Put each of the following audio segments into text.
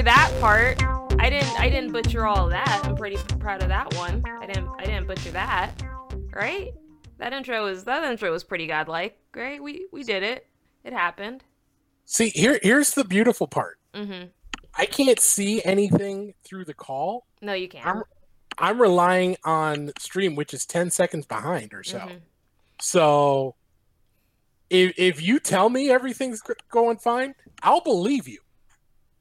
through that part. I didn't butcher all that. I'm pretty proud of that one. I didn't butcher that. Right? That intro was pretty godlike. Great. We did it. It happened. See, here's the beautiful part. Mm-hmm. I can't see anything through the call. No, you can't. I'm relying on stream, which is 10 seconds behind or so. Mm-hmm. So if you tell me everything's going fine, I'll believe you.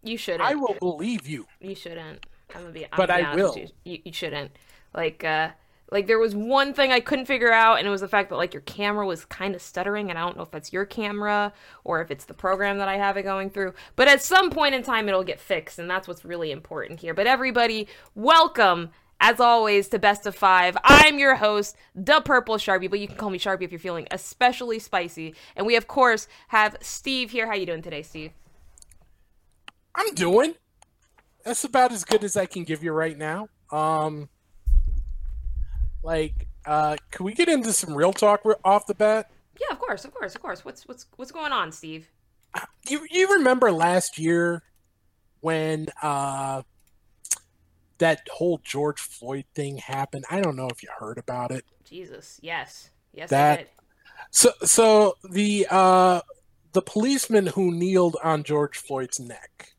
You shouldn't. I will believe you. You shouldn't. I'm gonna be honest. But I will. You shouldn't. Like there was one thing I couldn't figure out, and it was the fact that like your camera was kind of stuttering, and I don't know if that's your camera or if it's the program that I have it going through. But at some point in time, it'll get fixed, and that's what's really important here. But everybody, welcome as always to Best of Five. I'm your host, the Purple Sharpie, but you can call me Sharpie if you're feeling especially spicy. And we of course have Steve here. How you doing today, Steve? I'm doing. That's about as good as I can give you right now. Can we get into some real talk off the bat? Yeah, of course. What's going on, Steve? You remember last year when that whole George Floyd thing happened? I don't know if you heard about it. Jesus, yes, I did. So the policeman who kneeled on George Floyd's neck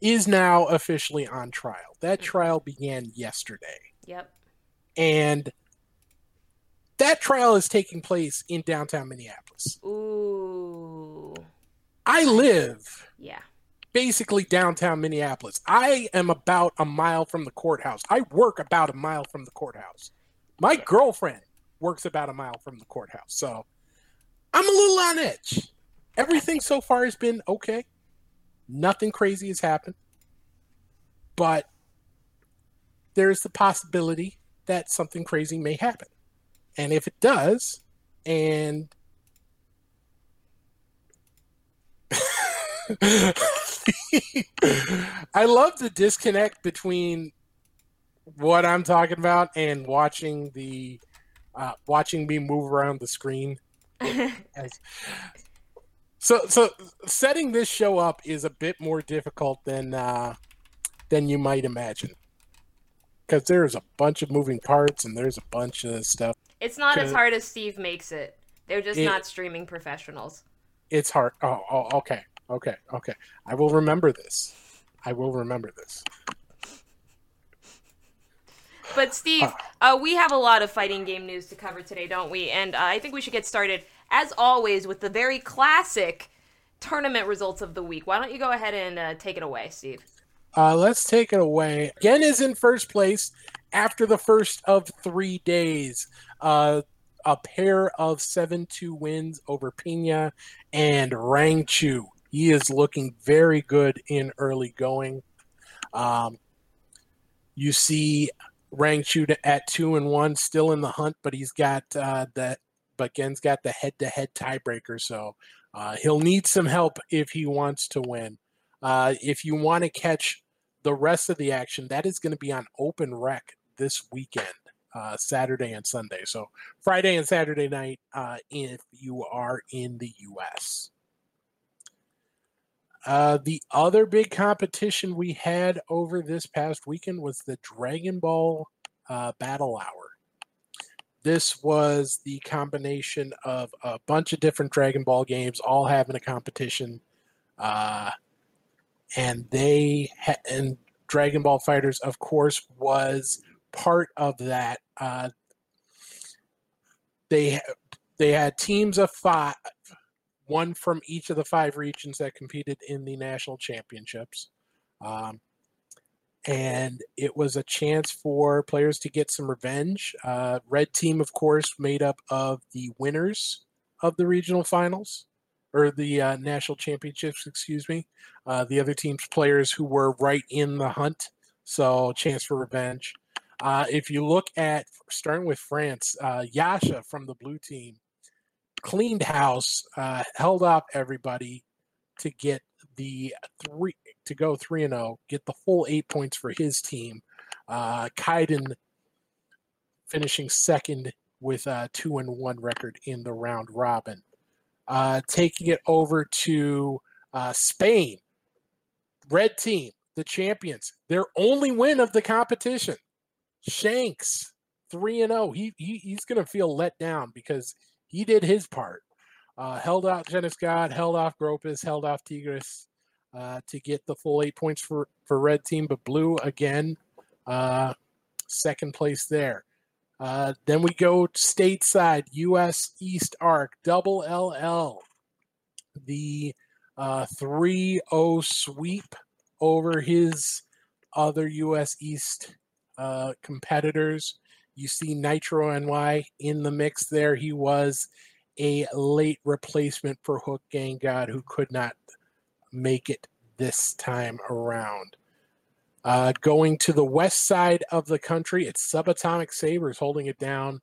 is now officially on trial. That trial began yesterday. Yep. And that trial is taking place in downtown Minneapolis. Ooh. I live basically downtown Minneapolis. I am about a mile from the courthouse. I work about a mile from the courthouse. My girlfriend works about a mile from the courthouse. So I'm a little on edge. Everything so far has been okay. Nothing crazy has happened. But there's the possibility that something crazy may happen. And if it does, and I love the disconnect between what I'm talking about and watching the watching me move around the screen. So setting this show up is a bit more difficult than you might imagine. Because there's a bunch of moving parts and there's a bunch of stuff. It's not as hard as Steve makes it. They're just not streaming professionals. It's hard. Oh, okay. I will remember this. But Steve, we have a lot of fighting game news to cover today, don't we? And I think we should get started, as always, with the very classic tournament results of the week. Why don't you go ahead and take it away, Steve? Let's take it away. Gen is in first place after the first of 3 days. A pair of 7-2 wins over Pina and Rangchu. He is looking very good in early going. You see Rangchu at 2-1, still in the hunt, but he's got but Gen's got the head-to-head tiebreaker, so he'll need some help if he wants to win. If you want to catch the rest of the action, that is going to be on Open Rec this weekend, Saturday and Sunday. So Friday and Saturday night, if you are in the U.S. The other big competition we had over this past weekend was the Dragon Ball Battle Hour. This was the combination of a bunch of different Dragon Ball games all having a competition. And Dragon Ball FighterZ, of course, was part of that. They had teams of five, one from each of the five regions that competed in the national championships. And it was a chance for players to get some revenge. Red team, of course, made up of the winners of the regional finals. Or the national championships, excuse me. The other team's players who were right in the hunt, so chance for revenge. If you look at starting with France, Yasha from the blue team cleaned house, held up everybody to get the 3-0, get the full 8 points for his team. Kaiden finishing second with a 2-1 record in the round robin. Taking it over to Spain Red team, the champions, their only win of the competition. Shanks, 3-0. He's going to feel let down because he did his part. Held out Genescott, held off Gropus, held off Tigris to get the full 8 points for Red team. But Blue, again, second place there. Then we go stateside, U.S. East Arc, double LL. The 3-0 sweep over his other U.S. East competitors. You see Nitro NY in the mix there. He was a late replacement for Hook Gang God, who could not make it this time around. Going to the west side of the country, it's Subatomic Sabres holding it down.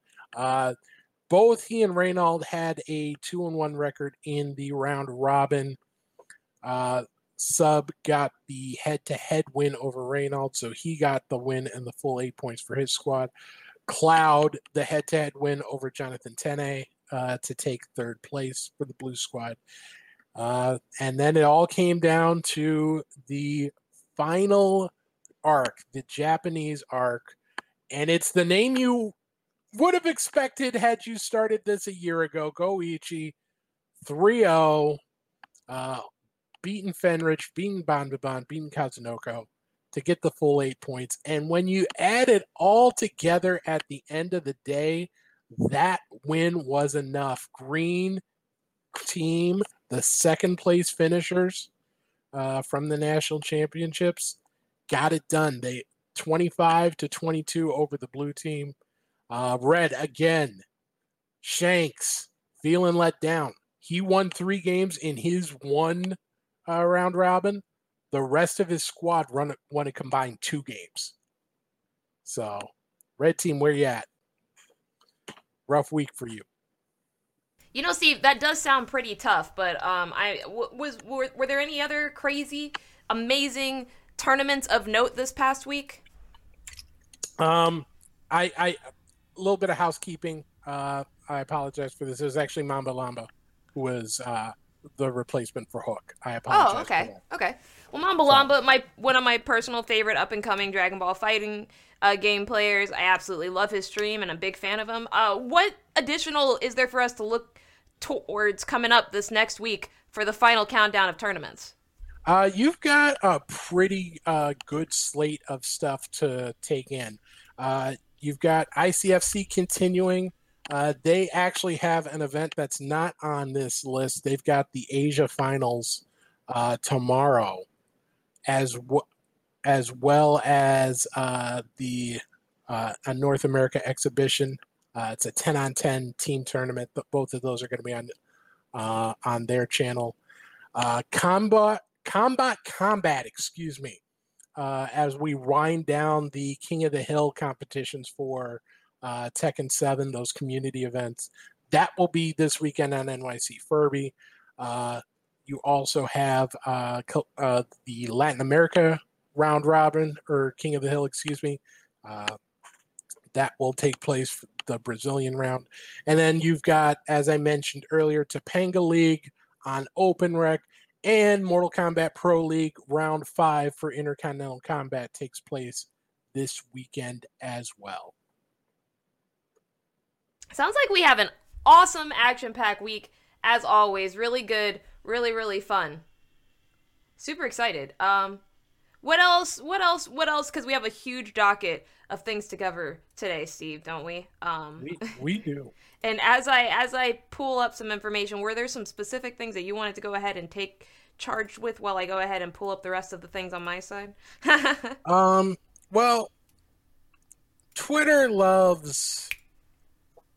Both he and Reynald had a 2-1 record in the round robin. Sub got the head-to-head win over Reynald, so he got the win and the full 8 points for his squad. Cloud, the head-to-head win over Jonathan Tene to take third place for the blue squad. And then it all came down to the final arc, the Japanese arc, and it's the name you would have expected had you started this a year ago. Goichi, 3-0, beating Fenrich, beating Banbaban, beating Kazunoko to get the full 8 points. And when you add it all together at the end of the day, that win was enough. Green team, the second place finishers from the national championships, got it done. They 25-22 over the blue team. Red again. Shanks feeling let down. He won 3 games in his one round robin. The rest of his squad won a combined 2 games. So, Red team, where you at? Rough week for you. You know, Steve, that does sound pretty tough. But were there any other crazy, amazing tournaments of note this past week? A little bit of housekeeping. I apologize for this. It was actually Mamba Lamba who was the replacement for Hook. I apologize. Oh, okay. For that. Okay. Well, Mamba Lamba, one of my personal favorite up-and-coming Dragon Ball fighting game players. I absolutely love his stream and I'm a big fan of him. What additional is there for us to look towards coming up this next week for the final countdown of tournaments? You've got a pretty good slate of stuff to take in. You've got ICFC continuing. They actually have an event that's not on this list. They've got the Asia Finals tomorrow, as well as a North America exhibition. It's a 10-on-10 team tournament. Both of those are going to be on their channel. Combat, excuse me. As we wind down the King of the Hill competitions for Tekken 7, those community events, that will be this weekend on NYC Furby. You also have the Latin America round robin, or King of the Hill, excuse me. That will take place for the Brazilian round. And then you've got, as I mentioned earlier, Topanga League on Open Rec. And Mortal Kombat Pro League Round 5 for Intercontinental Combat takes place this weekend as well. Sounds like we have an awesome action-packed week, as always. Really good, really, really fun. Super excited. What else? Because we have a huge docket of things to cover today, Steve, don't we? We do. And as I pull up some information, were there some specific things that you wanted to go ahead and take charge with while I go ahead and pull up the rest of the things on my side? Well, Twitter loves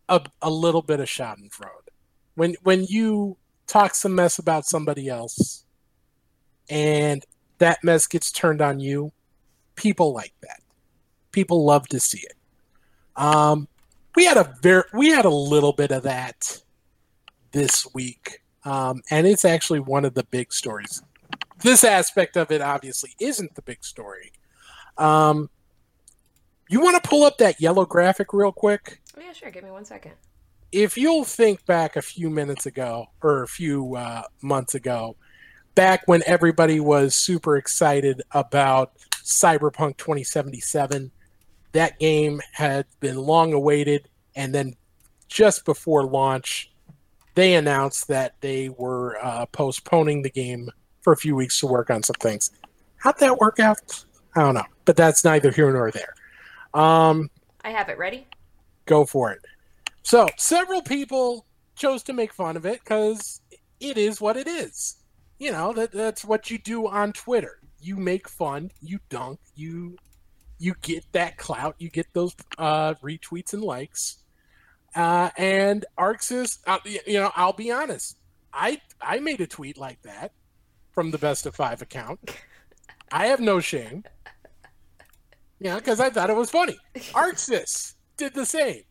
a little bit of schadenfreude. When you talk some mess about somebody else and that mess gets turned on you, people like that. People love to see it. We had a little bit of that this week, and it's actually one of the big stories. This aspect of it obviously isn't the big story. You want to pull up that yellow graphic real quick? Oh, yeah, sure. Give me 1 second. If you'll think back a few minutes ago or a few months ago, back when everybody was super excited about Cyberpunk 2077. That game had been long awaited, and then just before launch, they announced that they were postponing the game for a few weeks to work on some things. How'd that work out? I don't know, but that's neither here nor there. I have it ready. Go for it. So several people chose to make fun of it because it is what it is. You know, that's what you do on Twitter. You make fun, you dunk, you get that clout, you get those retweets and likes. And Arc Sys, you know, I'll be honest. I made a tweet like that from the Best of Five account. I have no shame. Yeah, because I thought it was funny. Arc Sys did the same.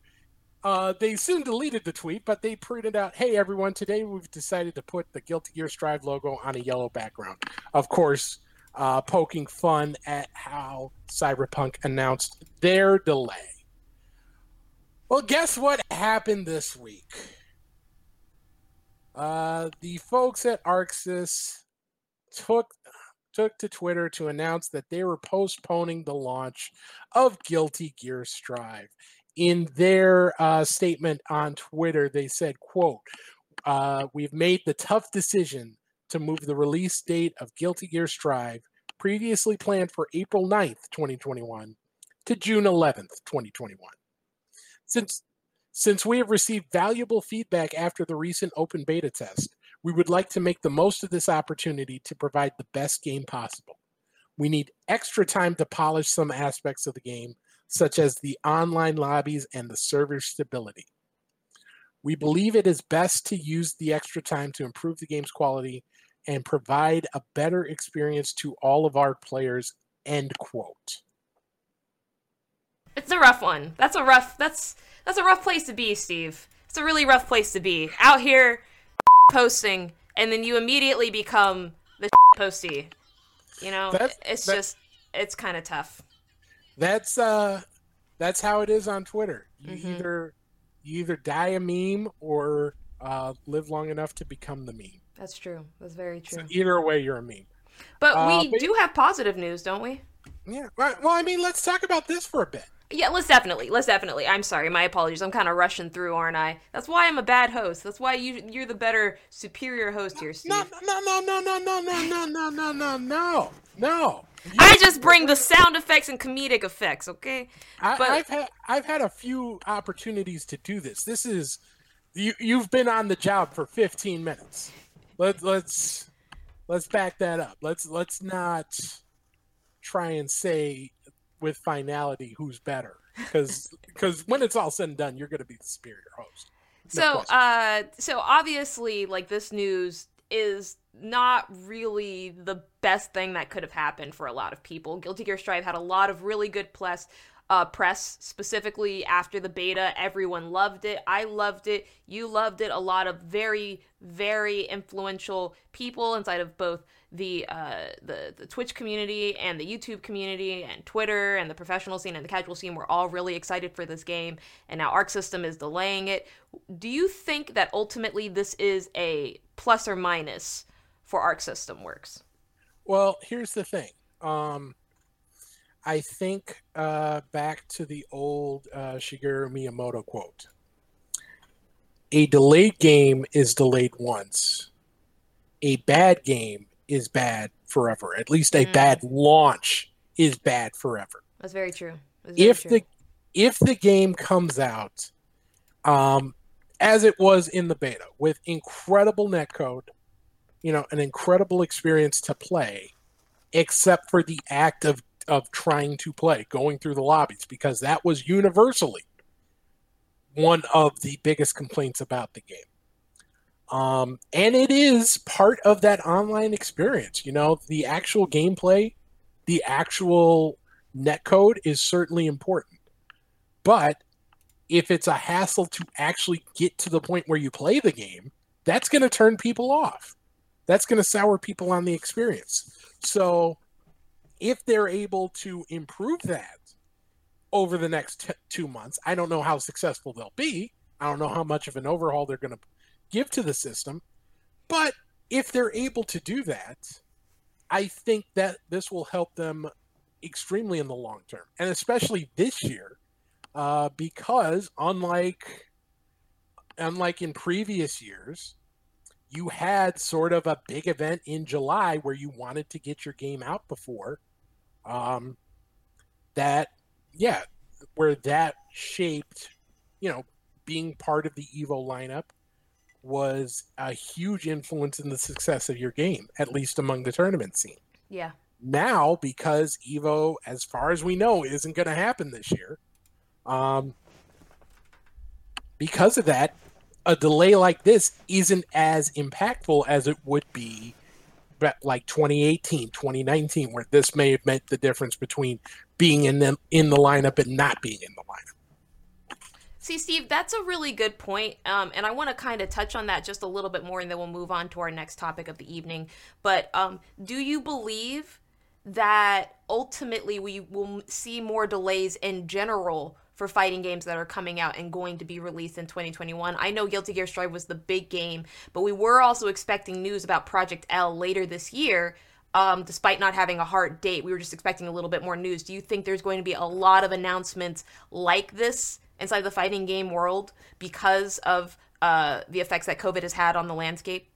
They soon deleted the tweet, but they printed out, "Hey everyone, today we've decided to put the Guilty Gear Strive logo on a yellow background." Of course, poking fun at how Cyberpunk announced their delay. Well, guess what happened this week? The folks at Arc Sys took to Twitter to announce that they were postponing the launch of Guilty Gear Strive. In their statement on Twitter, they said, quote, "We've made the tough decision to move the release date of Guilty Gear Strive, previously planned for April 9th, 2021, to June 11th, 2021. Since we have received valuable feedback after the recent open beta test, we would like to make the most of this opportunity to provide the best game possible. We need extra time to polish some aspects of the game, such as the online lobbies and the server stability. We believe it is best to use the extra time to improve the game's quality and provide a better experience to all of our players," end quote. It's a rough one. That's a rough place to be, Steve. It's a really rough place to be. Out here posting, and then you immediately become the postie. You know, it's kind of tough. That's how it is on Twitter. You mm-hmm. either die a meme or live long enough to become the meme. That's true. That's very true. So either way, you're a meme. But we do have positive news, don't we? Yeah. Right. Well, I mean, let's talk about this for a bit. Yeah, let's definitely. I'm sorry. My apologies. I'm kind of rushing through, aren't I? That's why I'm a bad host. That's why you're the better, superior host here, Steve. No. I just bring the sound effects and comedic effects, okay? I've had a few opportunities to do this. This is you've been on the job for 15 minutes. Let's back that up. Let's not try and say with finality who's better, because when it's all said and done, you're going to be the superior host. So obviously, like, this news is not really the best thing that could have happened for a lot of people. Guilty Gear Strive had a lot of really good press, specifically after the beta. Everyone loved it. I loved it. You loved it. A lot of very, very influential people inside of both the Twitch community and the YouTube community and Twitter and the professional scene and the casual scene were all really excited for this game, and now Arc Sys is delaying it. Do you think that ultimately this is a plus or minus for Arc Sys Works? Well, here's the thing. I think back to the old Shigeru Miyamoto quote, "A delayed game is delayed once. A bad game is bad forever." At least a bad launch is bad forever. That's very true. If the game comes out as it was in the beta, with incredible netcode, you know, an incredible experience to play, except for the act of trying to play, going through the lobbies, because that was universally one of the biggest complaints about the game. And it is part of that online experience. You know, the actual gameplay, the actual netcode is certainly important. But if it's a hassle to actually get to the point where you play the game, that's going to turn people off. That's going to sour people on the experience. So if they're able to improve that over the next 2 months, I don't know how successful they'll be. I don't know how much of an overhaul they're going to give to the system, but if they're able to do that, I think that this will help them extremely in the long term, and especially this year, because unlike in previous years, you had sort of a big event in July where you wanted to get your game out before that shaped, being part of the EVO lineup was a huge influence in the success of your game, at least among the tournament scene. Yeah. Now, because EVO, as far as we know, isn't going to happen this year, because of that, a delay like this isn't as impactful as it would be like 2018, 2019, where this may have meant the difference between being in the lineup and not being in the lineup. See, Steve, that's a really good point. And I want to kind of touch on that just a little bit more, and then we'll move on to our next topic of the evening. But do you believe that ultimately we will see more delays in general for fighting games that are coming out and going to be released in 2021. I know Guilty Gear Strive was the big game, but we were also expecting news about Project L later this year, despite not having a hard date. We were just expecting a little bit more news. Do you think there's going to be a lot of announcements like this inside the fighting game world because of the effects that COVID has had on the landscape?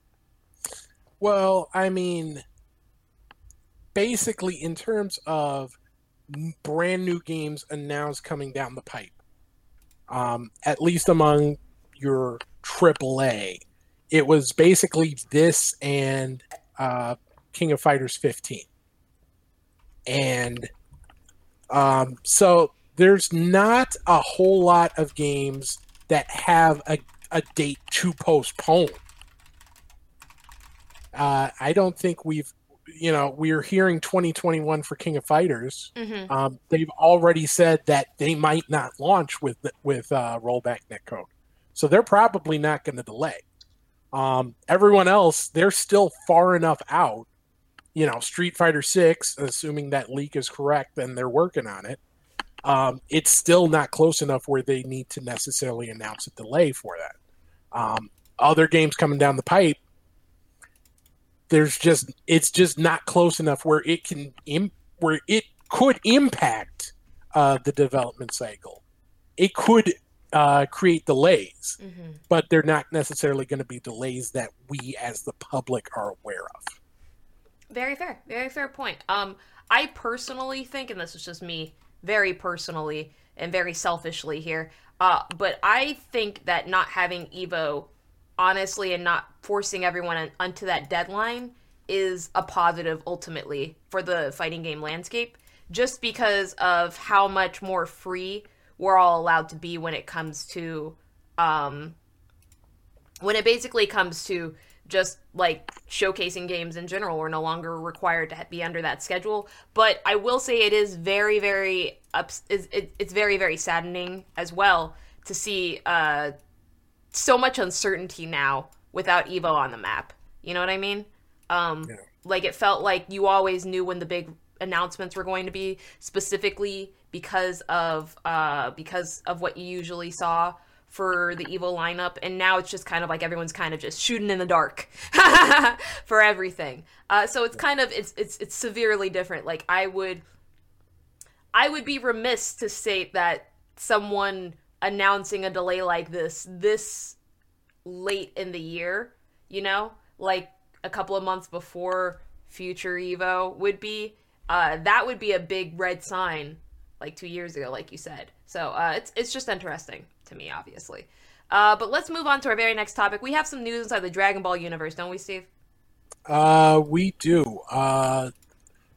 Well, I mean, basically in terms of brand new games announced coming down the pipe, at least among your AAA, it was basically this and King of Fighters 15, and so there's not a whole lot of games that have a date to postpone. I don't think we've we're hearing 2021 for King of Fighters. Mm-hmm. They've already said that they might not launch with rollback netcode. So they're probably not going to delay. Everyone else, they're still far enough out. Street Fighter 6, assuming that leak is correct, and they're working on it. It's still not close enough where they need to necessarily announce a delay for that. Other games coming down the pipe, it's just not close enough where it can where it could impact the development cycle. It could create delays, mm-hmm. but they're not necessarily going to be delays that we as the public are aware of. Very fair point. I personally think, and this is just me, very personally and very selfishly here, but I think that not having EVO, honestly, and not forcing everyone onto that deadline is a positive ultimately for the fighting game landscape, just because of how much more free we're all allowed to be when it comes to, when it basically comes to just like showcasing games in general. We're no longer required to be under that schedule. But I will say it is it's very, very saddening as well to see, so much uncertainty now without EVO on the map. You know what I mean? Yeah. Like, it felt like you always knew when the big announcements were going to be, specifically because of what you usually saw for the EVO lineup. And now it's just kind of like everyone's kind of just shooting in the dark for everything. So it's kind of, it's severely different. Like, I would be remiss to state that someone announcing a delay like this late in the year, like a couple of months before future EVO would be, that would be a big red sign like 2 years ago, like you said. So it's just interesting to me, obviously. But let's move on to our very next topic. We have some news inside the Dragon Ball universe, don't we, Steve? We do.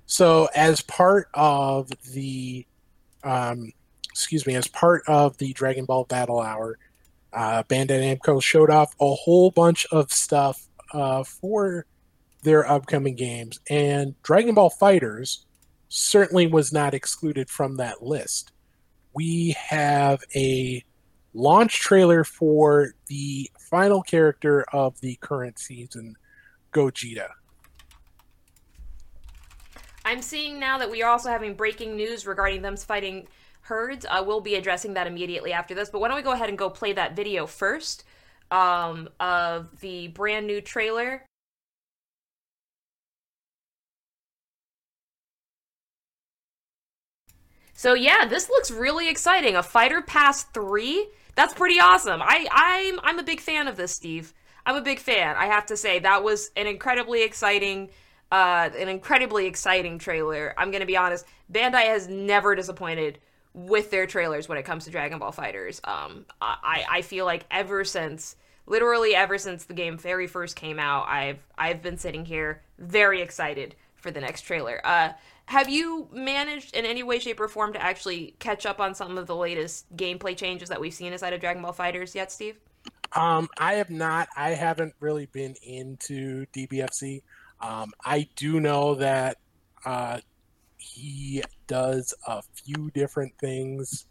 So as part of the... as part of the Dragon Ball Battle Hour, Bandai Namco showed off a whole bunch of stuff for their upcoming games, and Dragon Ball FighterZ certainly was not excluded from that list. We have a launch trailer for the final character of the current season, Gogeta. I'm seeing now that we are also having breaking news regarding Them's Fighting Herds. We'll be addressing that immediately after this, but why don't we go ahead and go play that video first, of the brand new trailer So yeah, this looks really exciting. A Fighter Pass 3? That's pretty awesome. I'm a big fan of this, Steve. I'm a big fan. I have to say, that was an incredibly exciting trailer. I'm gonna be honest, Bandai has never disappointed with their trailers when it comes to Dragon Ball FighterZ. I feel like ever since the game very first came out, I've been sitting here very excited for the next trailer. Have you managed in any way, shape, or form to actually catch up on some of the latest gameplay changes that we've seen inside of Dragon Ball FighterZ yet, Steve? I have not. I haven't really been into DBFC. I do know that he does a few different things.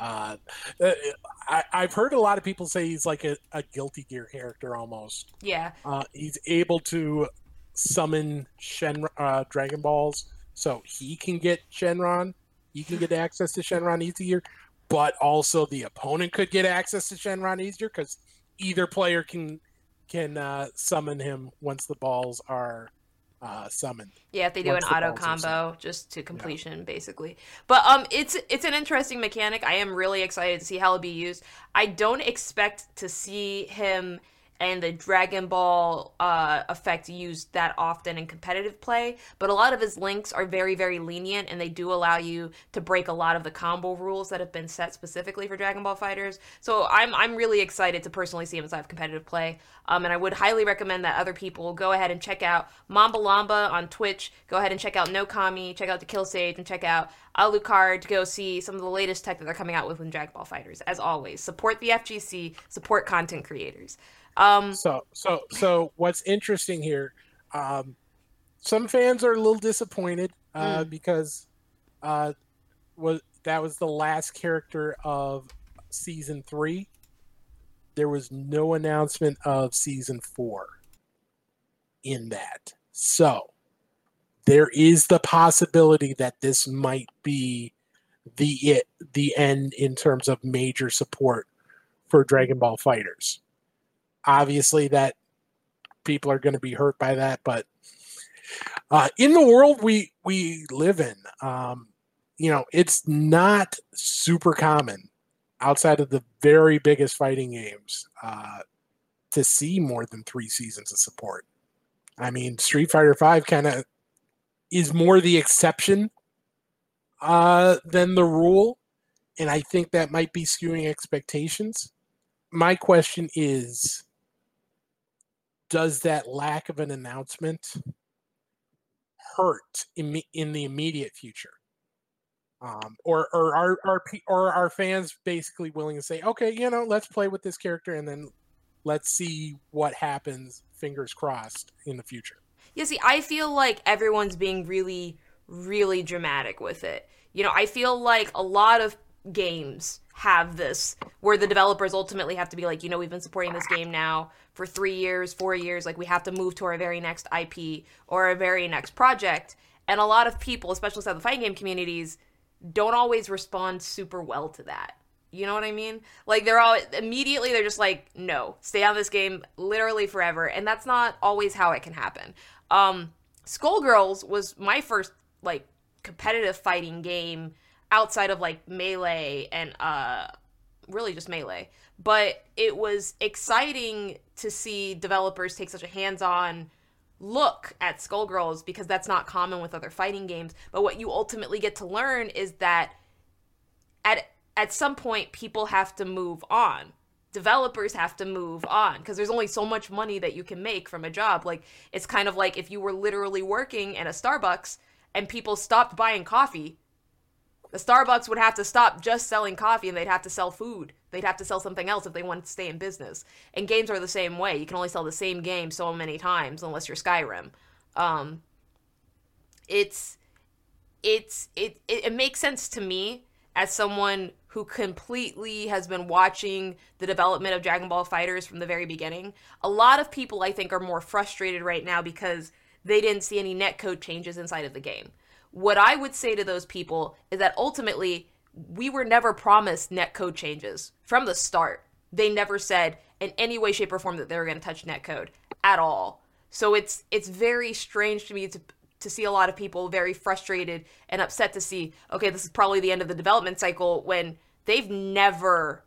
I've heard a lot of people say he's like a Guilty Gear character almost. Yeah. He's able to summon Dragon Balls, so he can get Shenron. He can get access to Shenron easier, but also the opponent could get access to Shenron easier because either player can summon him once the balls are summoned. Yeah, if they do an auto combo just to completion, basically. But it's an interesting mechanic. I am really excited to see how it'll be used. I don't expect to see him and the Dragon Ball effect used that often in competitive play, but a lot of his links are very, very lenient, and they do allow you to break a lot of the combo rules that have been set specifically for Dragon Ball FighterZ. So I'm really excited to personally see him inside of competitive play, and I would highly recommend that other people go ahead and check out Mamba Lamba on Twitch, go ahead and check out Nokami, check out the Kill Sage, and check out Alucard to go see some of the latest tech that they're coming out with in Dragon Ball FighterZ. As always, support the FGC, support content creators. So what's interesting here, some fans are a little disappointed because that was the last character of season 3. There was no announcement of season 4 in that. So there is the possibility that this might be the end in terms of major support for Dragon Ball FighterZ. Obviously, that people are going to be hurt by that, but in the world we live in, it's not super common outside of the very biggest fighting games to see more than 3 seasons of support. I mean, Street Fighter V kind of is more the exception than the rule, and I think that might be skewing expectations. My question is, does that lack of an announcement hurt in the immediate future? Or are fans basically willing to say, okay, let's play with this character and then let's see what happens, fingers crossed, in the future? Yeah, see, I feel like everyone's being really, really dramatic with it. I feel like a lot of games have this where the developers ultimately have to be like, we've been supporting this game now for 3 years, 4 years, like we have to move to our very next IP or our very next project. And a lot of people, especially inside the fighting game communities, don't always respond super well to that. You know what I mean? Like they're just like, no, stay on this game literally forever. And that's not always how it can happen. Skullgirls was my first competitive fighting game outside of Melee and really just Melee, but it was exciting to see developers take such a hands-on look at Skullgirls because that's not common with other fighting games. But what you ultimately get to learn is that at some point people have to move on. Developers have to move on because there's only so much money that you can make from a job. It's kind of like if you were literally working at a Starbucks and people stopped buying coffee, the Starbucks would have to stop just selling coffee and they'd have to sell food. They'd have to sell something else if they wanted to stay in business. And games are the same way. You can only sell the same game so many times unless you're Skyrim. It makes sense to me as someone who completely has been watching the development of Dragon Ball FighterZ from the very beginning. A lot of people, I think, are more frustrated right now because they didn't see any netcode changes inside of the game. What I would say to those people is that ultimately, we were never promised netcode changes from the start. They never said in any way, shape, or form that they were going to touch netcode at all. So it's very strange to me to to see a lot of people very frustrated and upset to see, okay, this is probably the end of the development cycle when they've never,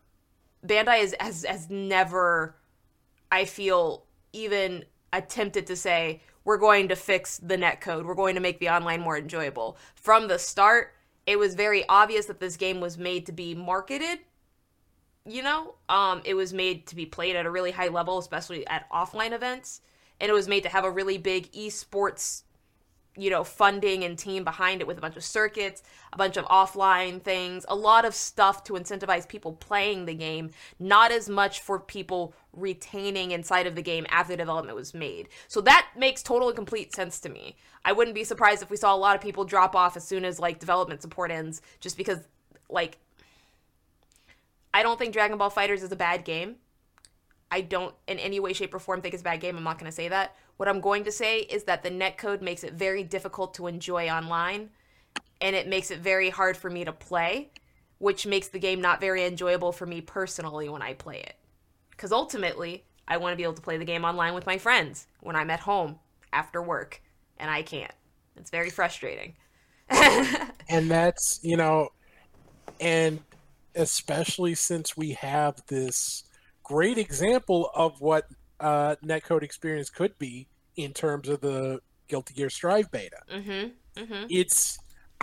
Bandai has never, I feel, even attempted to say, we're going to fix the netcode, we're going to make the online more enjoyable. From the start, it was very obvious that this game was made to be marketed, you know? It was made to be played at a really high level, especially at offline events, and it was made to have a really big esports, you know, funding and team behind it with a bunch of circuits, a bunch of offline things, a lot of stuff to incentivize people playing the game, not as much for people retaining inside of the game after development was made. So that makes total and complete sense to me. I wouldn't be surprised if we saw a lot of people drop off as soon as, like, development support ends, just because, like, I don't think Dragon Ball FighterZ is a bad game. I don't in any way, shape, or form think it's a bad game. I'm not going to say that. What I'm going to say is that the netcode makes it very difficult to enjoy online, and it makes it very hard for me to play, which makes the game not very enjoyable for me personally when I play it. Because ultimately, I want to be able to play the game online with my friends when I'm at home after work, and I can't. It's very frustrating. And that's, you know, and especially since we have this great example of what netcode experience could be in terms of the Guilty Gear Strive beta. Mm-hmm. Mm-hmm.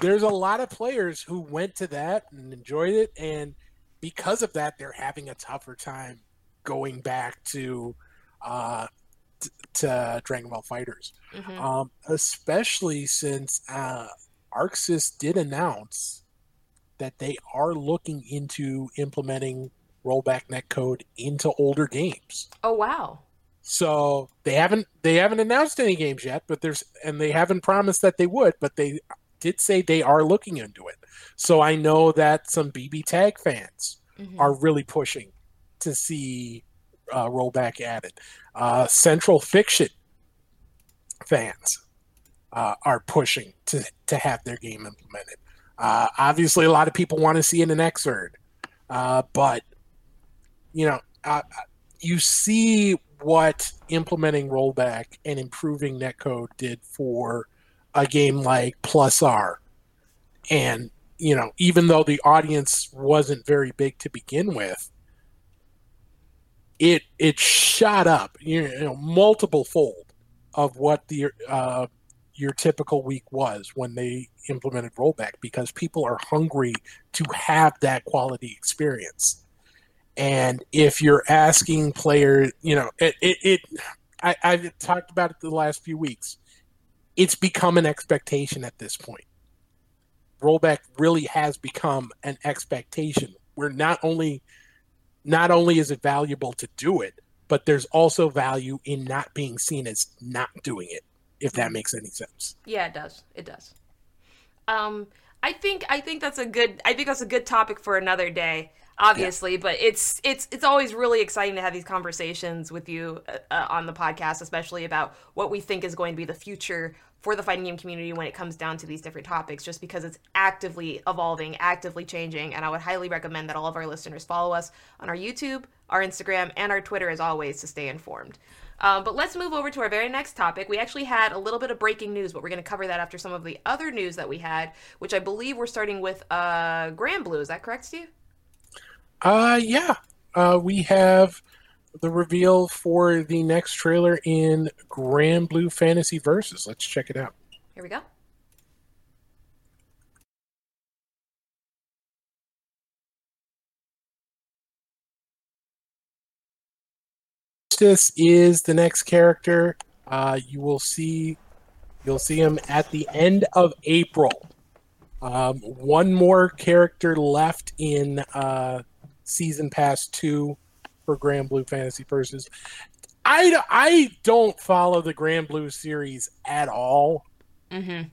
There's a lot of players who went to that and enjoyed it, and because of that, they're having a tougher time going back to Dragon Ball FighterZ. Mm-hmm. Especially since Arc Sys did announce that they are looking into implementing rollback netcode into older games. Oh wow. So they haven't announced any games yet, but they haven't promised that they would, but they did say they are looking into it. So I know that some BB Tag fans mm-hmm. are really pushing to see rollback added. Central Fiction fans are pushing to have their game implemented. Obviously, a lot of people want to see it in Xrd, but you know, you see what implementing rollback and improving netcode did for a game like Plus R. And, you know, even though the audience wasn't very big to begin with, it shot up, you know, multiple fold of what the your typical week was when they implemented rollback, because people are hungry to have that quality experience. And if you're asking players, you know, I've talked about it the last few weeks. It's become an expectation at this point. Rollback really has become an expectation, where not only is it valuable to do it, but there's also value in not being seen as not doing it, if that makes any sense. Yeah, it does. It does. I think that's a good topic for another day. Obviously, yeah. But it's always really exciting to have these conversations with you on the podcast, especially about what we think is going to be the future for the fighting game community when it comes down to these different topics, just because it's actively evolving, actively changing, and I would highly recommend that all of our listeners follow us on our YouTube, our Instagram, and our Twitter, as always, to stay informed. But let's move over to our very next topic. We actually had a little bit of breaking news, but we're going to cover that after some of the other news that we had, which I believe we're starting with Granblue. Is that correct, Steve? We have the reveal for the next trailer in Granblue Fantasy Versus. Let's check it out. Here we go. This is the next character. You'll see him at the end of April. One more character left in Season Pass 2 for Granblue Fantasy Versus. I don't follow the Granblue series at all. Mm-hmm.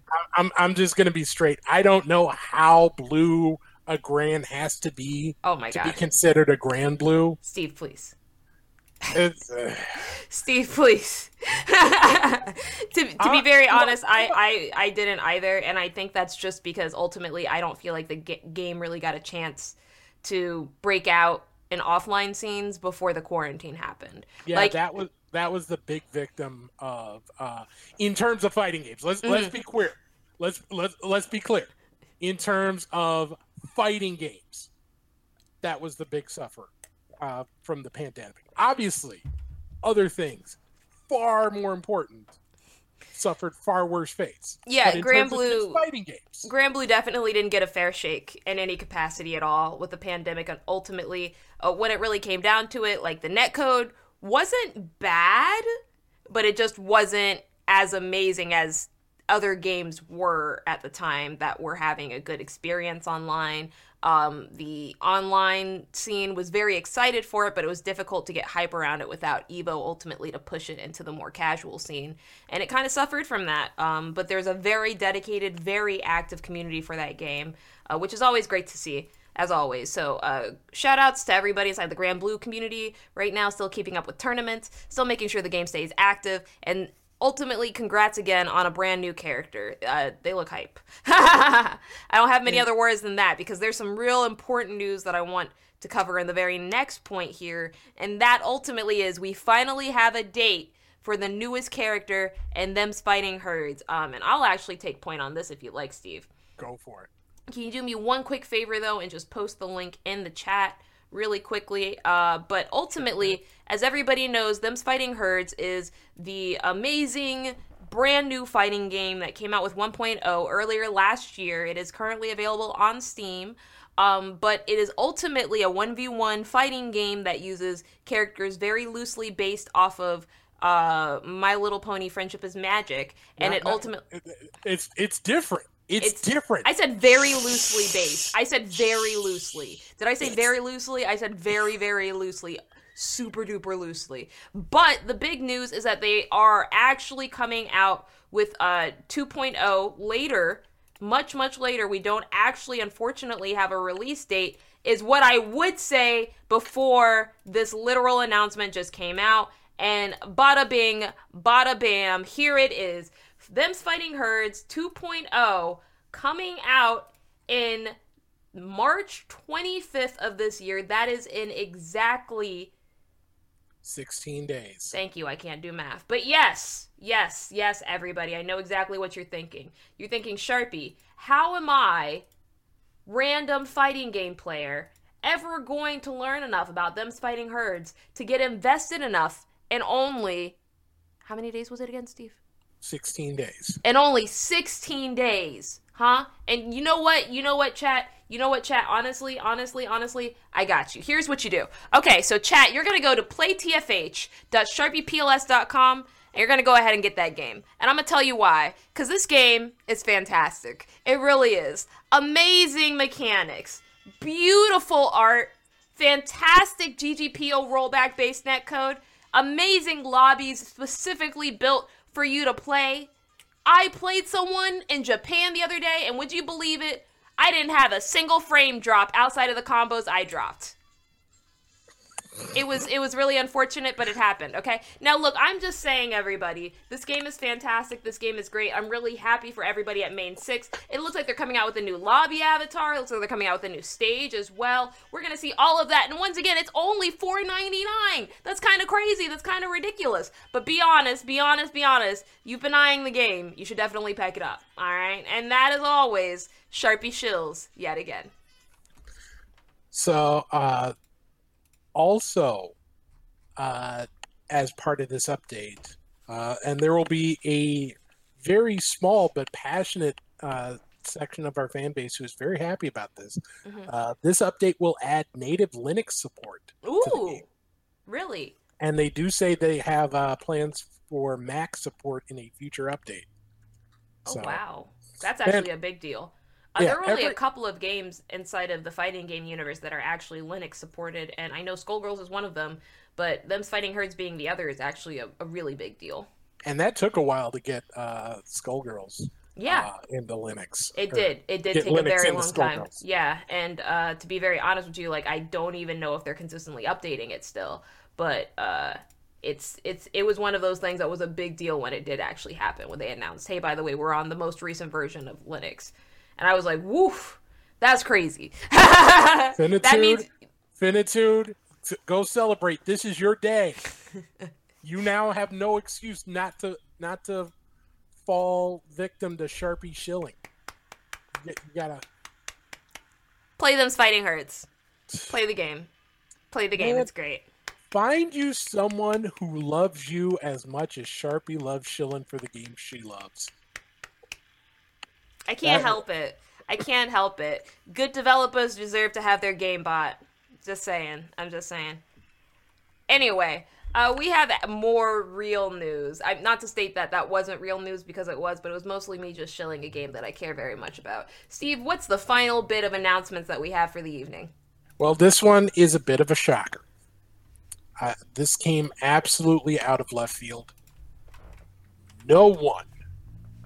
I'm just going to be straight. I don't know how blue a Gran has to be to be considered a Granblue. Steve, please. Steve, please. to be very honest, I didn't either, and I think that's just because ultimately I don't feel like the game really got a chance to break out in offline scenes before the quarantine happened. Yeah, like, that was that was the big victim of in terms of fighting games. Let's be clear. Let's be clear. In terms of fighting games, that was the big sufferer from the pandemic. Obviously, other things far more important suffered far worse fates. Yeah, Granblue fighting games. Granblue definitely didn't get a fair shake in any capacity at all with the pandemic, and ultimately, when it really came down to it, like the netcode wasn't bad, but it just wasn't as amazing as other games were at the time that were having a good experience online. The online scene was very excited for it, but it was difficult to get hype around it without EVO ultimately to push it into the more casual scene. And it kind of suffered from that. But there's a very dedicated, very active community for that game, which is always great to see, as always. So shout outs to everybody inside the Granblue community right now, still keeping up with tournaments, still making sure the game stays active, and ultimately, congrats again on a brand new character. They look hype. I don't have many other words than that because there's some real important news that I want to cover in the very next point here. And that ultimately is we finally have a date for the newest character and Them's Fighting Herds. And I'll actually take point on this if you like, Steve. Go for it. Can you do me one quick favor, though, and just post the link in the chat really quickly? But ultimately, as everybody knows, Them's Fighting Herds is the amazing brand new fighting game that came out with 1.0 earlier last year. It is currently available on Steam, but it is ultimately a 1v1 fighting game that uses characters very loosely based off of My Little Pony Friendship is Magic, and it ultimately... It's different. It's different. I said very loosely based. I said very loosely. Did I say very loosely? I said very, very loosely. Super duper loosely. But the big news is that they are actually coming out with 2.0 later, much, much later. We don't actually, unfortunately, have a release date, is what I would say before this literal announcement just came out. And bada bing, bada bam, here it is. Them's Fighting Herds 2.0 coming out in March 25th of this year. That is in exactly 16 days. Thank you. I can't do math. But yes, everybody. I know exactly what you're thinking. You're thinking, Sharpie, how am I, random fighting game player, ever going to learn enough about Them's Fighting Herds to get invested enough in only... How many days was it again, Steve? 16 days. And only 16 days, huh? And you know what? You know what, chat? Honestly, I got you. Here's what you do. Okay, so chat, you're going to go to playtfh.sharpiepls.com, and you're going to go ahead and get that game. And I'm going to tell you why. Because this game is fantastic. It really is. Amazing mechanics. Beautiful art. Fantastic GGPO rollback-based netcode. Amazing lobbies specifically built for you to play. I played someone in Japan the other day, and would you believe it? I didn't have a single frame drop outside of the combos I dropped. It was really unfortunate, but it happened, okay? Now, look, I'm just saying, everybody, this game is fantastic. This game is great. I'm really happy for everybody at Main 6. It looks like they're coming out with a new lobby avatar. It looks like they're coming out with a new stage as well. We're going to see all of that. And once again, it's only $4.99. That's kind of crazy. That's kind of ridiculous. But be honest. You've been eyeing the game. You should definitely pack it up, all right? And that is always Sharpie Shills yet again. So, also, as part of this update, and there will be a very small but passionate section of our fan base who is very happy about this. Mm-hmm. This update will add native Linux support. Ooh, to the game. Really? And they do say they have plans for Mac support in a future update. So, oh, wow. That's actually a big deal. There are only a couple of games inside of the fighting game universe that are actually Linux supported, and I know Skullgirls is one of them, but Them's Fighting Herds being the other is actually a really big deal. And that took a while to get Skullgirls into Linux. It did take Linux a very long time. Yeah, and to be very honest with you, like, I don't even know if they're consistently updating it still, but it was one of those things that was a big deal when it did actually happen, when they announced, hey, by the way, we're on the most recent version of Linux. And I was like, woof, that's crazy. Finitude, go celebrate. This is your day. You now have no excuse not to fall victim to Sharpie shilling. You gotta play Them's Fighting Herds. Play the game. Play the game. It's great. Find you someone who loves you as much as Sharpie loves shilling for the game she loves. I can't help it. I can't help it. Good developers deserve to have their game bought. Just saying. I'm just saying. Anyway, we have more real news. Not to state that that wasn't real news, because it was, but it was mostly me just shilling a game that I care very much about. Steve, what's the final bit of announcements that we have for the evening? Well, this one is a bit of a shocker. This came absolutely out of left field. No one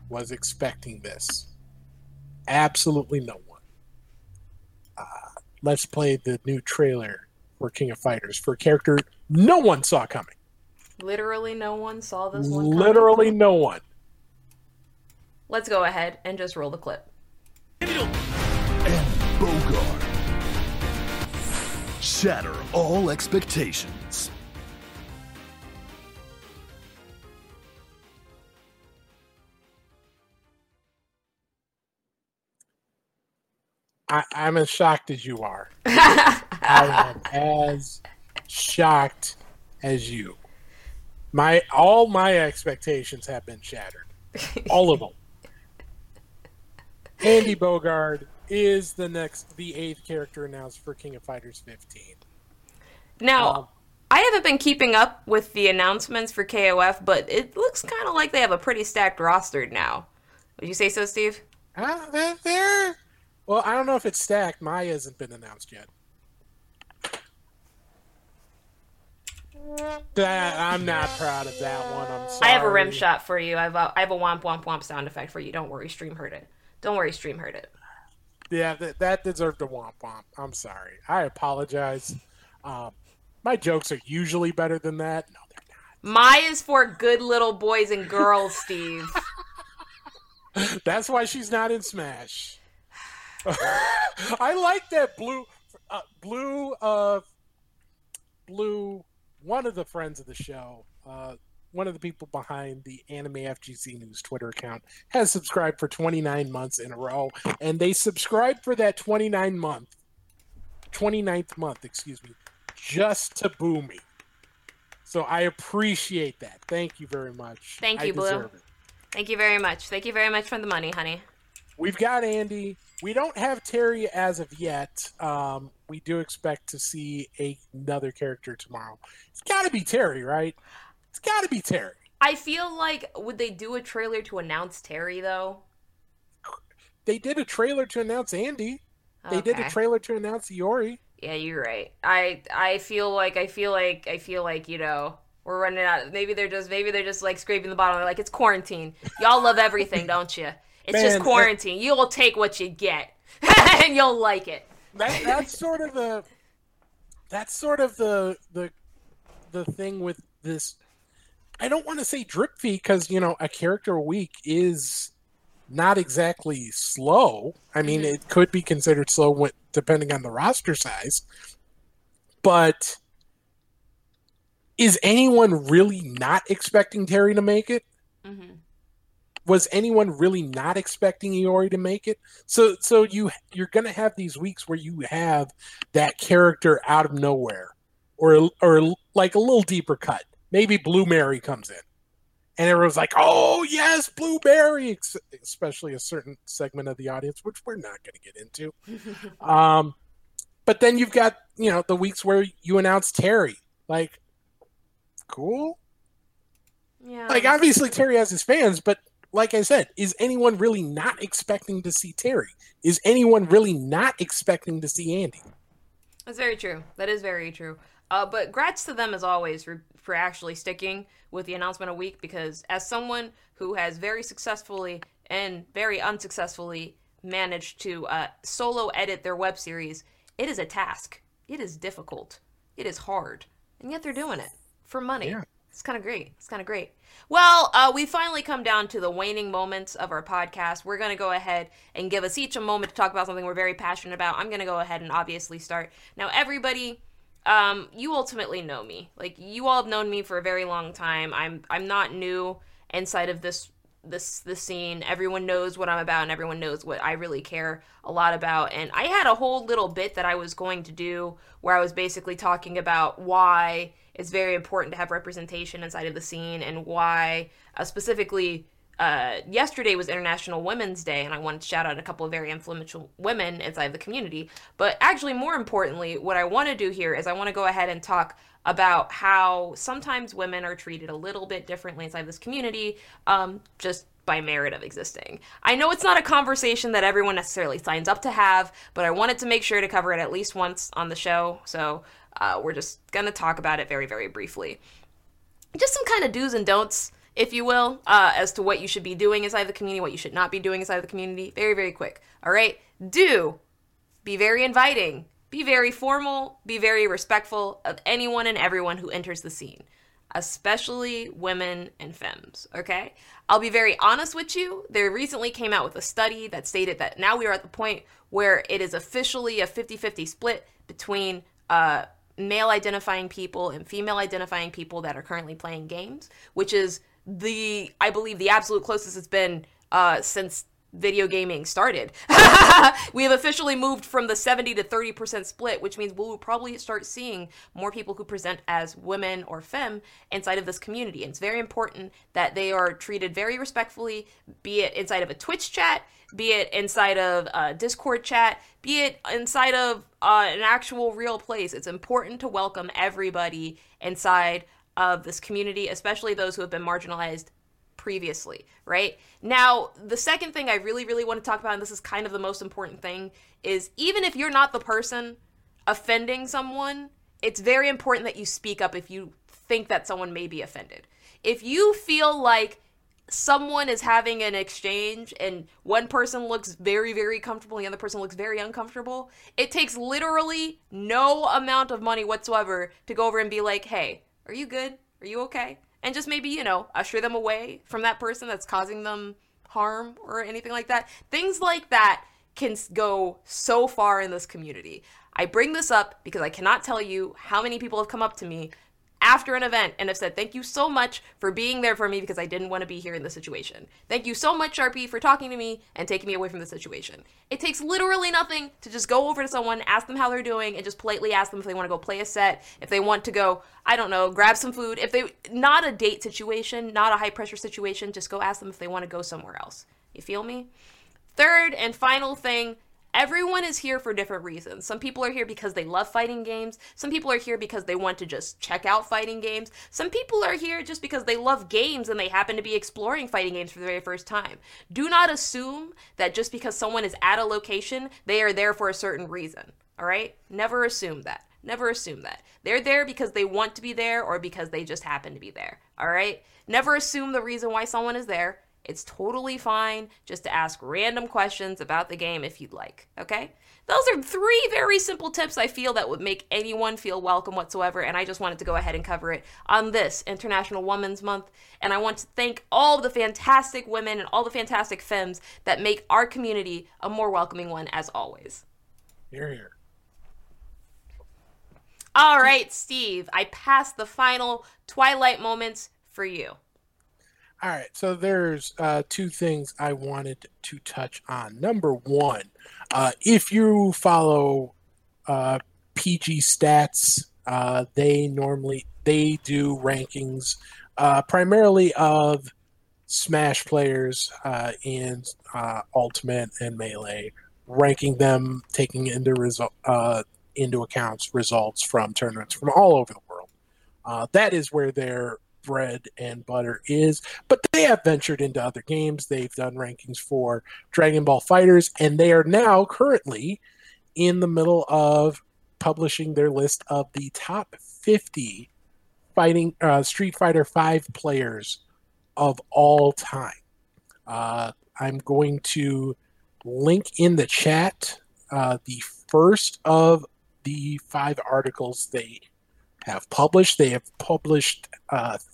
was expecting this. Absolutely no one. Let's play the new trailer for King of Fighters for a character no one saw coming. Literally no one saw this one coming? Literally no one. Let's go ahead and just roll the clip. And Bogart. Shatter all expectations. I'm as shocked as you are. I am as shocked as you. All my expectations have been shattered. All of them. Andy Bogard is the eighth character announced for King of Fighters 15. Now, I haven't been keeping up with the announcements for KOF, but it looks kind of like they have a pretty stacked roster now. Would you say so, Steve? They're... Well, I don't know if it's stacked. Maya hasn't been announced yet. I'm not proud of that one. I'm sorry. I have a rim shot for you. I have a womp womp womp sound effect for you. Don't worry, stream heard it. Don't worry, stream heard it. Yeah, that deserved a womp womp. I'm sorry. I apologize. My jokes are usually better than that. No, they're not. Maya's for good little boys and girls, Steve. That's why she's not in Smash. I like that blue, one of the friends of the show, one of the people behind the Anime FGC News Twitter account, has subscribed for 29 months in a row, and they subscribed for that 29th month, just to boo me. So I appreciate that. Thank you very much. Thank you, Blue. Thank you very much. Thank you very much for the money, honey. We've got Andy. We don't have Terry as of yet. We do expect to see another character tomorrow. It's got to be Terry, right? It's got to be Terry. I feel like, would they do a trailer to announce Terry, though? They did a trailer to announce Andy. Okay. They did a trailer to announce Iori. Yeah, you're right. I feel like, you know, we're running out. Maybe they're just like scraping the bottom. They're like, it's quarantine. Y'all love everything, don't you? It's just quarantine. You'll take what you get, and you'll like it. That's sort of the thing with this. I don't want to say drip feed, because a character a week is not exactly slow. I mean, it could be considered slow depending on the roster size. But is anyone really not expecting Terry to make it? Mm-hmm. Was anyone really not expecting Iori to make it? So you're going to have these weeks where you have that character out of nowhere, or like a little deeper cut. Maybe Blue Mary comes in, and everyone's like, "Oh yes, Blue Mary!" Especially a certain segment of the audience, which we're not going to get into. But then you've got the weeks where you announce Terry, like, cool. Yeah. Like, obviously Terry has his fans, but. Like I said, is anyone really not expecting to see Terry? Is anyone really not expecting to see Andy? That's very true. That is very true. But grats to them, as always, for actually sticking with the announcement a week, because as someone who has very successfully and very unsuccessfully managed to solo edit their web series, it is a task. It is difficult. It is hard. And yet they're doing it for money. Yeah. It's kind of great. Well, we finally come down to the waning moments of our podcast. We're going to go ahead and give us each a moment to talk about something we're very passionate about. I'm going to go ahead and obviously start. Now, everybody, You ultimately know me. Like, you all have known me for a very long time. I'm not new inside of this scene. Everyone knows what I'm about, and everyone knows what I really care a lot about. And I had a whole little bit that I was going to do where I was basically talking about why it's very important to have representation inside of the scene, and why specifically yesterday was International Women's Day, and I wanted to shout out a couple of very influential women inside the community. But actually, more importantly, what I want to do here is I want to go ahead and talk about how sometimes women are treated a little bit differently inside this community, just by merit of existing. I know it's not a conversation that everyone necessarily signs up to have, but I wanted to make sure to cover it at least once on the show, so we're just gonna talk about it very, very briefly. Just some kind of do's and don'ts, if you will, as to what you should be doing inside the community, what you should not be doing inside the community. Very, very quick. All right? Do be very inviting. Be very formal, be very respectful of anyone and everyone who enters the scene, especially women and femmes, okay? I'll be very honest with you. They recently came out with a study that stated that now we are at the point where it is officially a 50-50 split between male-identifying people and female-identifying people that are currently playing games, which is I believe the absolute closest it's been since video gaming started. We have officially moved from the 70 to 30% split, which means we'll probably start seeing more people who present as women or femme inside of this community. And it's very important that they are treated very respectfully, be it inside of a Twitch chat, be it inside of a Discord chat, be it inside of an actual real place. It's important to welcome everybody inside of this community, especially those who have been marginalized previously, right? Now, the second thing I really, really want to talk about, and this is kind of the most important thing, is even if you're not the person offending someone, it's very important that you speak up if you think that someone may be offended. If you feel like someone is having an exchange and one person looks very, very comfortable and the other person looks very uncomfortable, it takes literally no amount of money whatsoever to go over and be like, hey, are you good? Are you okay? And just maybe, usher them away from that person that's causing them harm or anything like that. Things like that can go so far in this community. I bring this up because I cannot tell you how many people have come up to me after an event and have said, thank you so much for being there for me because I didn't want to be here in this situation. Thank you so much, Sharpie, for talking to me and taking me away from this situation. It takes literally nothing to just go over to someone, ask them how they're doing, and just politely ask them if they want to go play a set, if they want to go, I don't know, grab some food. Not a date situation, not a high-pressure situation, just go ask them if they want to go somewhere else. You feel me? Third and final thing, everyone is here for different reasons. Some people are here because they love fighting games. Some people are here because they want to just check out fighting games. Some people are here just because they love games and they happen to be exploring fighting games for the very first time. Do not assume that just because someone is at a location, they are there for a certain reason, all right? Never assume that. Never assume that. They're there because they want to be there or because they just happen to be there, all right? Never assume the reason why someone is there. It's totally fine just to ask random questions about the game if you'd like, okay? Those are three very simple tips I feel that would make anyone feel welcome whatsoever, and I just wanted to go ahead and cover it on this International Women's Month, and I want to thank all the fantastic women and all the fantastic femmes that make our community a more welcoming one, as always. Hear, hear. All right, Steve, I pass the final Twilight moments for you. All right, so there's two things I wanted to touch on. Number one, if you follow PG Stats, they do rankings primarily of Smash players in Ultimate and Melee, ranking them, taking into account results from tournaments from all over the world. That is where they're bread and butter is, but they have ventured into other games. They've done rankings for Dragon Ball FighterZ, and they are now currently in the middle of publishing their list of the top 50 fighting Street Fighter V players of all time. I'm going to link in the chat the first of the 5 articles they have published. They have published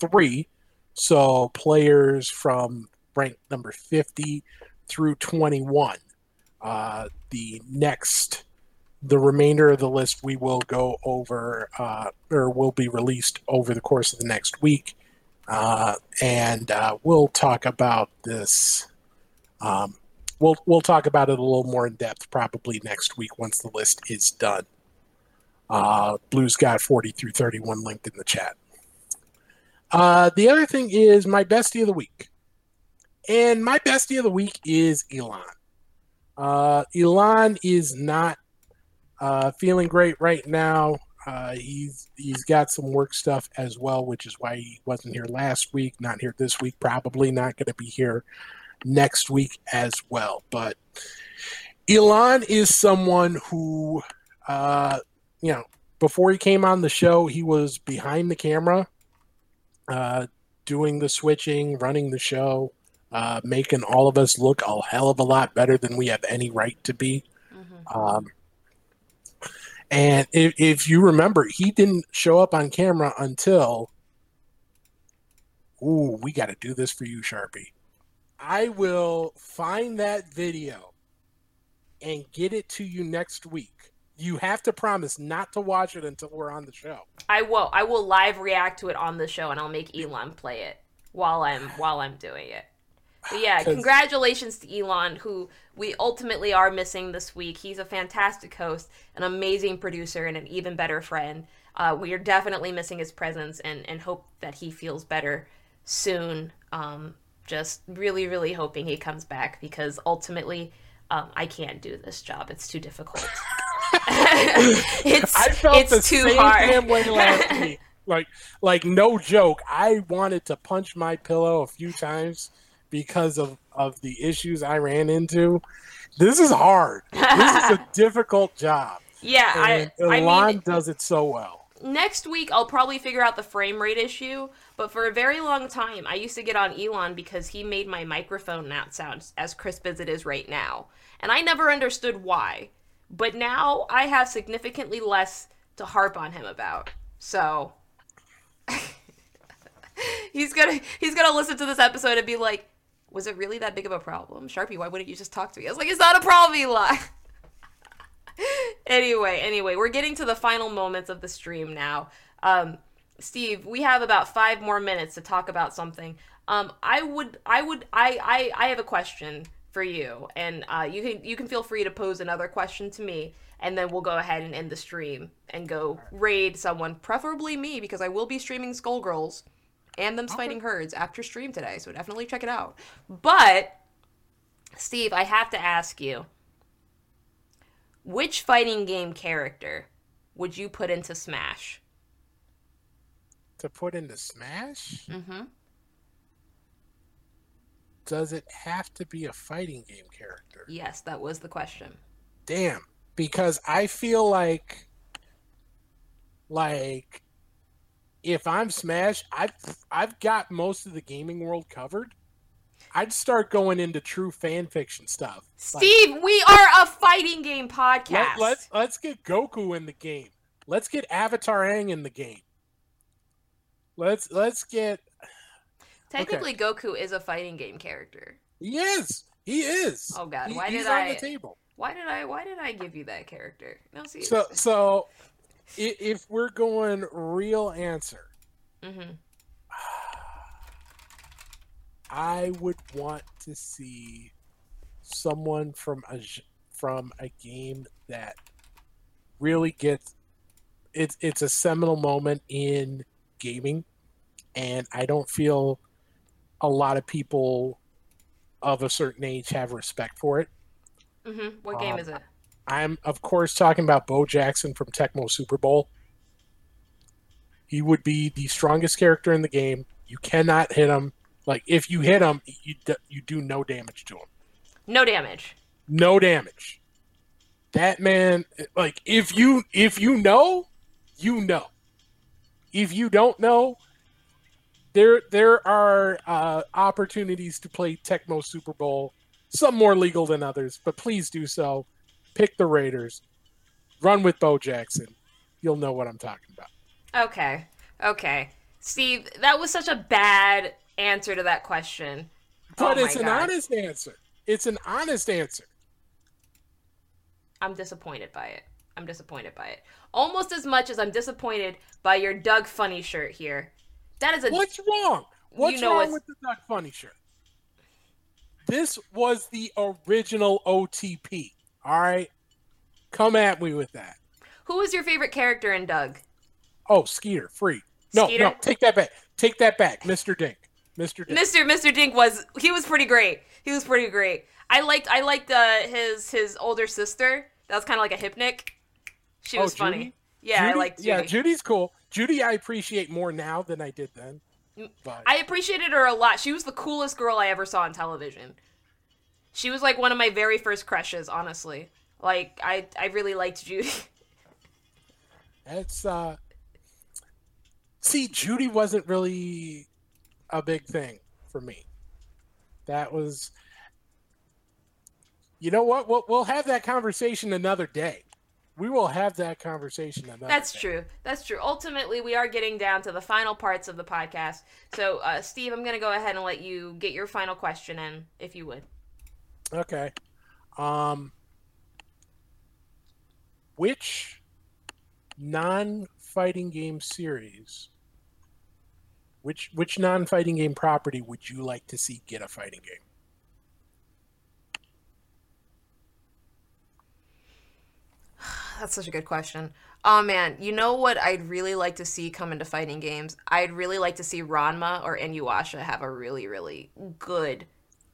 3, so players from rank number 50 through 21. The next the remainder of the list we will go over, or will be released over the course of the next week. And we'll talk about this. We'll talk about it a little more in depth probably next week once the list is done. Blue's got 40 through 31 linked in the chat. The other thing is my bestie of the week. And my bestie of the week is Elon. Elon is not feeling great right now. He's got some work stuff as well, which is why he wasn't here last week, not here this week, probably not going to be here next week as well. But Elon is someone who, before he came on the show, he was behind the camera, doing the switching, running the show, making all of us look a hell of a lot better than we have any right to be. Mm-hmm. And if you remember, he didn't show up on camera until, we got to do this for you, Sharpie. I will find that video and get it to you next week. You have to promise not to watch it until we're on the show. I will. I will live react to it on the show, and I'll make Elon play it while I'm doing it. But yeah, congratulations to Elon, who we ultimately are missing this week. He's a fantastic host, an amazing producer, and an even better friend. We are definitely missing his presence, and hope that he feels better soon. Just really, really hoping he comes back, because ultimately, I can't do this job. It's too difficult. It's too hard. Damn way last week. Like no joke. I wanted to punch my pillow a few times because of the issues I ran into. This is hard. This is a difficult job. Yeah, Elon does it so well. Next week, I'll probably figure out the frame rate issue, but for a very long time, I used to get on Elon because he made my microphone not sound as crisp as it is right now. And I never understood why, but now I have significantly less to harp on him about. So he's gonna listen to this episode and be like, was it really that big of a problem? Sharpie, why wouldn't you just talk to me? I was like, it's not a problem, Elon. Anyway, we're getting to the final moments of the stream now. Steve, we have about 5 more minutes to talk about something. I have a question for you, and you can feel free to pose another question to me, and then we'll go ahead and end the stream and go raid someone, preferably me, because I will be streaming Skullgirls and Them's Fighting Herds after stream today, so definitely check it out. But Steve, I have to ask you, which fighting game character would you put into Smash? To put into Smash? Mm-hmm. Does it have to be a fighting game character? Yes, that was the question. Damn, because I feel like if I'm Smash, I've got most of the gaming world covered. I'd start going into true fan fiction stuff. Steve, we are a fighting game podcast. Let's get Goku in the game. Let's get Avatar Aang in the game. Let's get... Technically, Goku is a fighting game character. He is. He is. Oh God, why did I? He's on the table. Why did I give you that character? No, see. So if we're going real answer. Mm-hmm. I would want to see someone from a game that really gets it's a seminal moment in gaming, and I don't feel a lot of people of a certain age have respect for it. Mm-hmm. What game is it? I'm of course talking about Bo Jackson from Tecmo Super Bowl. He would be the strongest character in the game. You cannot hit him. Like, if you hit him, you do no damage to him. No damage. That man, like, if you know, you know. If you don't know, there are opportunities to play Tecmo Super Bowl, some more legal than others, but please do so. Pick the Raiders. Run with Bo Jackson. You'll know what I'm talking about. Okay. Steve, that was such a bad... answer to that question, but it's an honest answer. I'm disappointed by it. I'm disappointed by it. Almost as much as I'm disappointed by your Doug Funny shirt here. That is a... What's wrong? What's wrong with the Doug Funny shirt? This was the original OTP. All right? Come at me with that. Who was your favorite character in Doug? Oh, Skeeter. Free. No, Skeeter? No. Take that back. Take that back. Mr. Dink. Mr. Dink. Mr. Dink was... He was pretty great. He was pretty great. I liked his older sister. That was kind of like a Hypnic. She was funny. Judy? Yeah, Judy? I liked Judy. Yeah, Judy's cool. Judy I appreciate more now than I did then. But I appreciated her a lot. She was the coolest girl I ever saw on television. She was like one of my very first crushes, honestly. Like, I really liked Judy. That's, see, Judy wasn't really a big thing for me. That was... You know what? We'll have that conversation another day. We will have that conversation another day. That's true. That's true. Ultimately, we are getting down to the final parts of the podcast. So, Steve, I'm going to go ahead and let you get your final question in, if you would. Okay. Which non-fighting game series, which non-fighting game property would you like to see get a fighting game? That's such a good question. Oh, man. You know what I'd really like to see come into fighting games? I'd really like to see Ranma or Inuyasha have a really, really good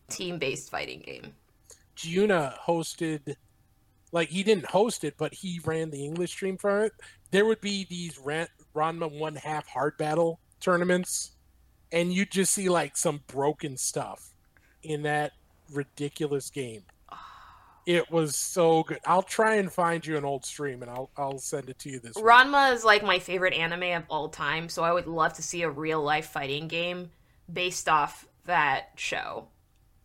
team-based fighting game. Giuna hosted... Like, he didn't host it, but he ran the English stream for it. There would be these Ranma one-half hard battle tournaments, and you'd just see, like, some broken stuff in that ridiculous game. It was so good. I'll try and find you an old stream, and I'll send it to you this week. Ranma is, like, my favorite anime of all time, so I would love to see a real-life fighting game based off that show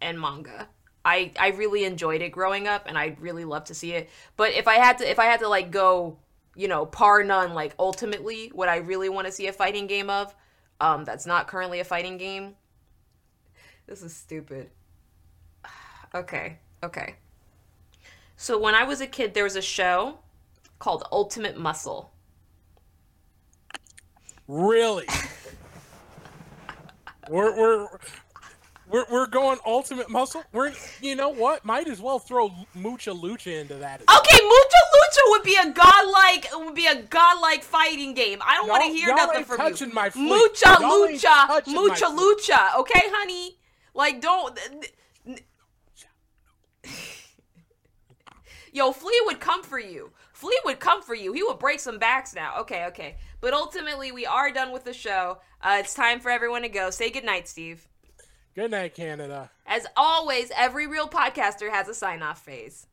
and manga. I really enjoyed it growing up, and I'd really love to see it. But if I had to, like, go, you know, par none, like, ultimately what I really want to see a fighting game of, that's not currently a fighting game. This is stupid. Okay. So when I was a kid, there was a show called Ultimate Muscle. Really? We're going Ultimate Muscle? You know what? Might as well throw Mucha Lucha into that. Okay, Mucha Lucha would be a godlike fighting game. I don't want to hear nothing from you. Mucha Lucha. Okay, honey? Like, don't... Yo, Flea would come for you. He would break some backs now. Okay. But ultimately, we are done with the show. It's time for everyone to go. Say goodnight, Steve. Good night, Canada. As always, every real podcaster has a sign-off phase.